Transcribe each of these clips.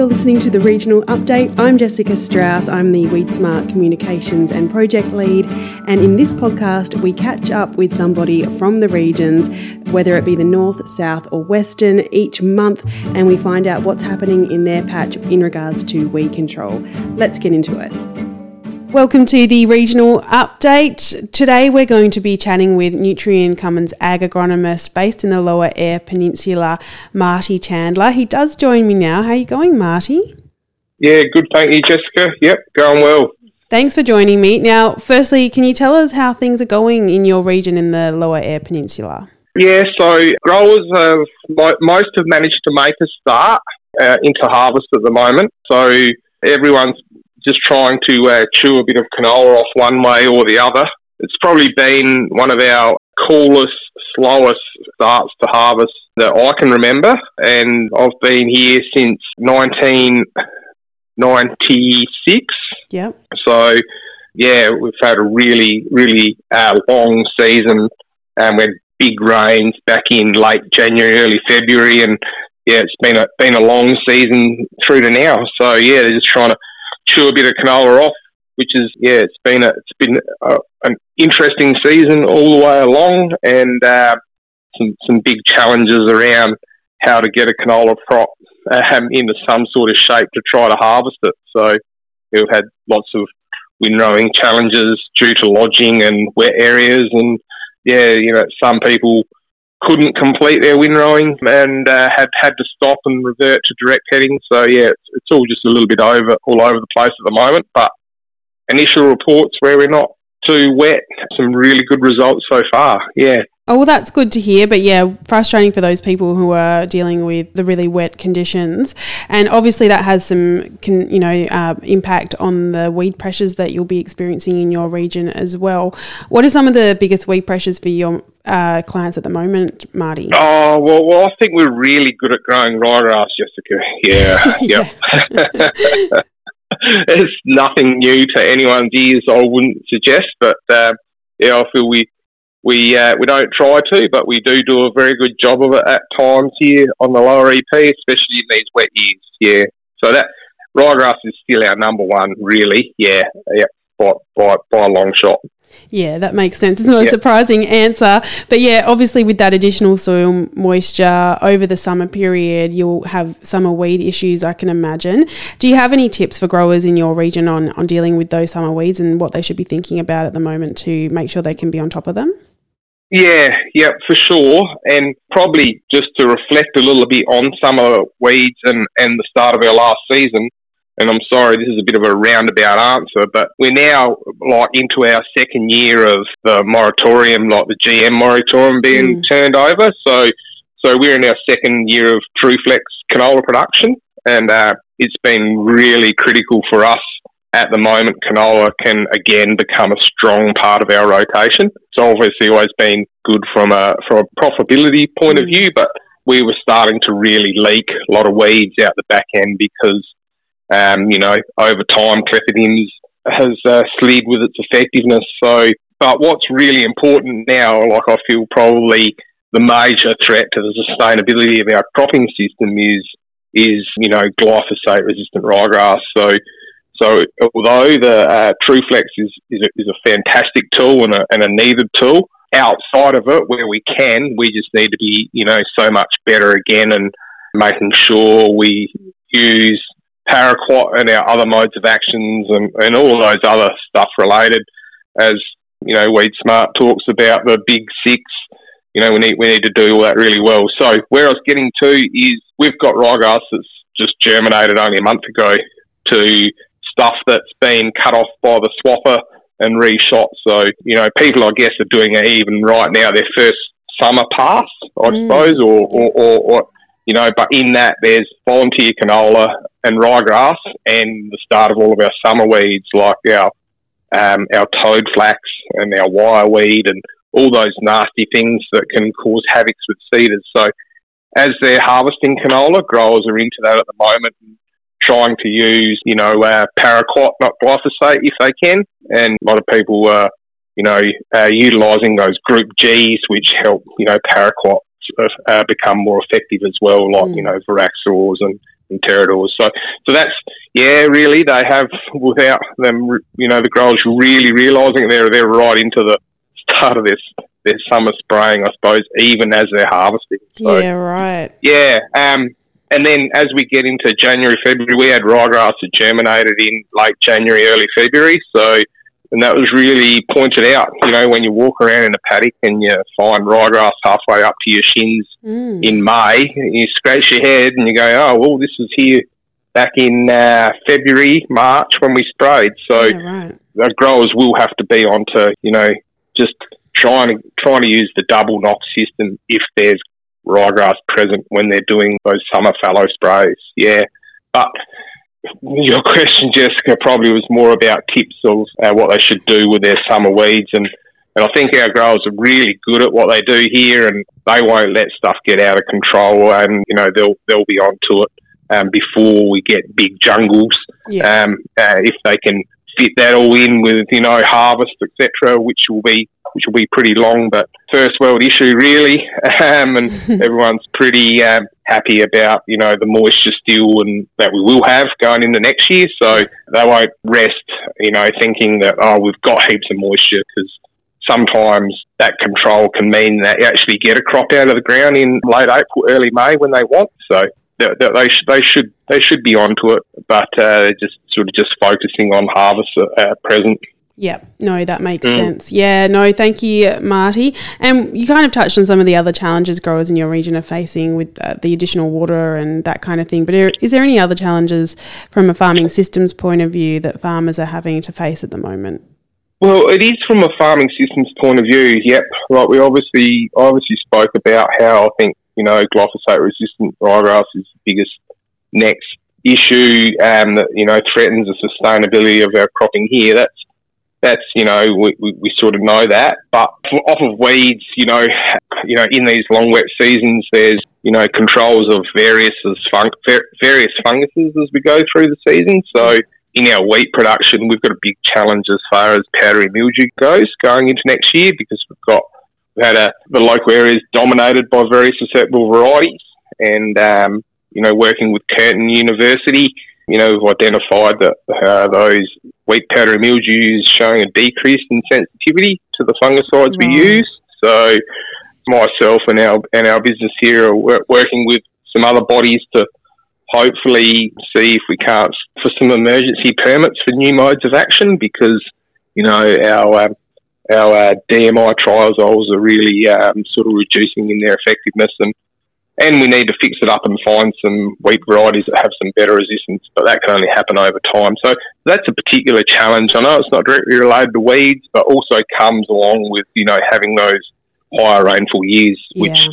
You're listening to the Regional Update. I'm Jessica Strauss. I'm the Weed Smart Communications and Project Lead. And in this podcast, we catch up with somebody from the regions, whether it be the north, south or western, each month, and we find out what's happening in their patch in regards to weed control. Let's get into it. Welcome to the Regional Update. Today we're going to be chatting with Nutrien Cummins ag agronomist based in the Lower Eyre Peninsula, Marty Chandler. He does join me now. How are you going, Marty? Yeah, good, thank you, Jessica. Yep, going well. Thanks for joining me. Now, firstly, can you tell us how things are going in your region in the Lower Eyre Peninsula? Yeah, so growers have managed to make a start into harvest at the moment. So everyone's just trying to chew a bit of canola off one way or the other. It's probably been one of our coolest, slowest starts to harvest that I can remember, and I've been here since 1996. Yep. So, yeah, we've had a really, really long season, and we had big rains back in late January, early February, and, yeah, it's been a long season through to now. So, yeah, they're just trying to chew a bit of canola off, which is, yeah, it's been an interesting season all the way along, and some big challenges around how to get a canola crop into some sort of shape to try to harvest it. So we've had lots of windrowing challenges due to lodging and wet areas, and yeah, you know, some people couldn't complete their windrowing and have had to stop and revert to direct heading. So, yeah, it's all just a little bit all over the place at the moment. But initial reports where we're not too wet, some really good results so far, yeah. Oh, well, that's good to hear. But, yeah, frustrating for those people who are dealing with the really wet conditions. And obviously that has some, impact on the weed pressures that you'll be experiencing in your region as well. What are some of the biggest weed pressures for your clients at the moment, Marty? Oh, well, I think we're really good at growing ryegrass, Jessica. Yeah, yep. It's nothing new to anyone's ears, I wouldn't suggest. But, yeah, I feel we don't try to, but we do a very good job of it at times here on the Lower EP, especially in these wet years. Yeah, so that ryegrass is still our number one, really. Yeah, by a long shot. Yeah, that makes sense. It's not a surprising answer, but yeah, obviously with that additional soil moisture over the summer period, you'll have summer weed issues, I can imagine. Do you have any tips for growers in your region on dealing with those summer weeds and what they should be thinking about at the moment to make sure they can be on top of them? Yeah, for sure. And probably just to reflect a little bit on summer weeds and the start of our last season. And I'm sorry, this is a bit of a roundabout answer, but we're now like into our second year of the moratorium, like the GM moratorium being turned over. So we're in our second year of Truflex canola production, and it's been really critical for us. At the moment, canola can again become a strong part of our rotation. It's obviously always been good from a profitability point of view, but we were starting to really leak a lot of weeds out the back end because over time, clethodim has slid with its effectiveness. So, but what's really important now, like I feel probably the major threat to the sustainability of our cropping system is glyphosate-resistant ryegrass. So although the Truflex is a fantastic tool and a needed tool, outside of it, where we can, we just need to be so much better again, and making sure we use paraquat and our other modes of actions and all those other stuff related. As Weed Smart talks about the big six, we need to do all that really well. So where I was getting to is we've got ryegrass that's just germinated only a month ago to stuff that's been cut off by the swapper and reshot. So people I guess are doing it even right now, their first summer pass, I suppose, or but in that there's volunteer canola and ryegrass and the start of all of our summer weeds like our toad flax and our wire weed and all those nasty things that can cause havoc with seeders. So as they're harvesting canola, growers are into that at the moment, trying to use, paraquat, not glyphosate, if they can. And a lot of people are, utilising those group Gs, which help, paraquat become more effective as well, like, viraxors and and Territories. So that's, yeah, really, they have, without them, you know, the growers really realising they're right into the start of their summer spraying, I suppose, even as they're harvesting. So, yeah, right. Yeah, and then as we get into January, February, we had ryegrass that germinated in late January, early February, so... And that was really pointed out, you know, when you walk around in a paddock and you find ryegrass halfway up to your shins in May, and you scratch your head and you go, oh, well, this is here back in February, March when we sprayed. So the growers will have to be on to, you know, just trying to use the double knock system if there's ryegrass present when they're doing those summer fallow sprays. Yeah, but... Your question, Jessica, probably was more about tips of what they should do with their summer weeds. And I think our growers are really good at what they do here, and they won't let stuff get out of control, and, you know, they'll be onto it before we get big jungles. Yeah. If they can fit that all in with, you know, harvest, etc., which will be pretty long, but first world issue really, and everyone's pretty happy about, you know, the moisture still and that we will have going into next year, so they won't rest, you know, thinking that, oh, we've got heaps of moisture, because sometimes that control can mean that you actually get a crop out of the ground in late April, early May when they want, so they should be onto it, but they're just sort of just focusing on harvest at present. Yeah, no, that makes sense. Yeah, no, thank you, Marty. And you kind of touched on some of the other challenges growers in your region are facing with the additional water and that kind of thing. But is there any other challenges from a farming systems point of view that farmers are having to face at the moment? Well, it is from a farming systems point of view, yep. Like we obviously spoke about how I think, you know, glyphosate-resistant ryegrass is the biggest next issue that, you know, threatens the sustainability of our cropping here. That's you know, we sort of know that, but off of weeds, you know, in these long wet seasons, there's, you know, controls of various funguses as we go through the season. So in our wheat production, we've got a big challenge as far as powdery mildew goes going into next year, because the local area is dominated by very susceptible varieties, and you know, working with Curtin University, you know, we've identified that those wheat powdery mildews showing a decrease in sensitivity to the fungicides we use. So myself and our business here are working with some other bodies to hopefully see if we can't for some emergency permits for new modes of action, because, you know, our DMI triazoles are really sort of reducing in their effectiveness, and we need to fix it up and find some wheat varieties that have some better resistance, but that can only happen over time. So that's a particular challenge. I know it's not directly related to weeds, but also comes along with, you know, having those higher rainfall years, which,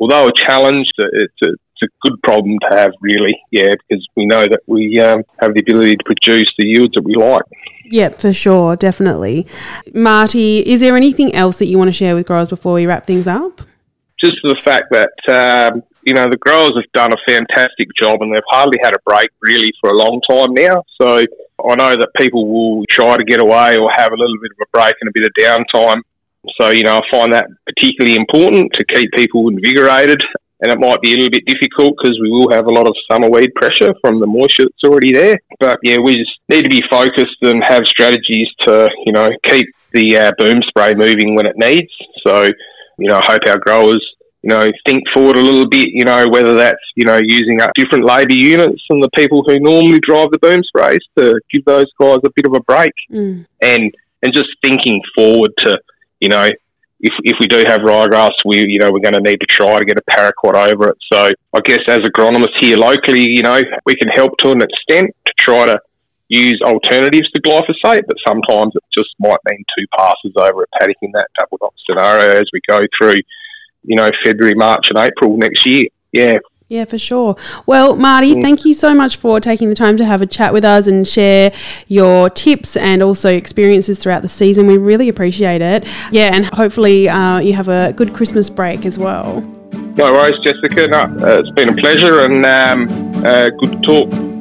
although a challenge, it's a good problem to have, really, yeah, because we know that we have the ability to produce the yields that we like. Yeah, for sure, definitely. Marty, is there anything else that you want to share with growers before we wrap things up? Just the fact that, you know, the growers have done a fantastic job, and they've hardly had a break really for a long time now. So I know that people will try to get away or have a little bit of a break and a bit of downtime. So, you know, I find that particularly important to keep people invigorated. And it might be a little bit difficult because we will have a lot of summer weed pressure from the moisture that's already there. But, yeah, we just need to be focused and have strategies to, you know, keep the boom spray moving when it needs. So, you know, I hope our growers, you know, think forward a little bit, you know, whether that's, you know, using up different labour units than the people who normally drive the boom sprays to give those guys a bit of a break, and just thinking forward to, you know, if we do have ryegrass, we're going to need to try to get a paraquat over it. So I guess as agronomists here locally, you know, we can help to an extent to try to use alternatives to glyphosate, but sometimes it just might mean two passes over a paddock in that double knock scenario as we go through, you know, February, March and April next year. Yeah. Yeah, for sure. Well, Marty, thank you so much for taking the time to have a chat with us and share your tips and also experiences throughout the season. We really appreciate it. Yeah, and hopefully you have a good Christmas break as well. No worries, Jessica. No, it's been a pleasure and good talk.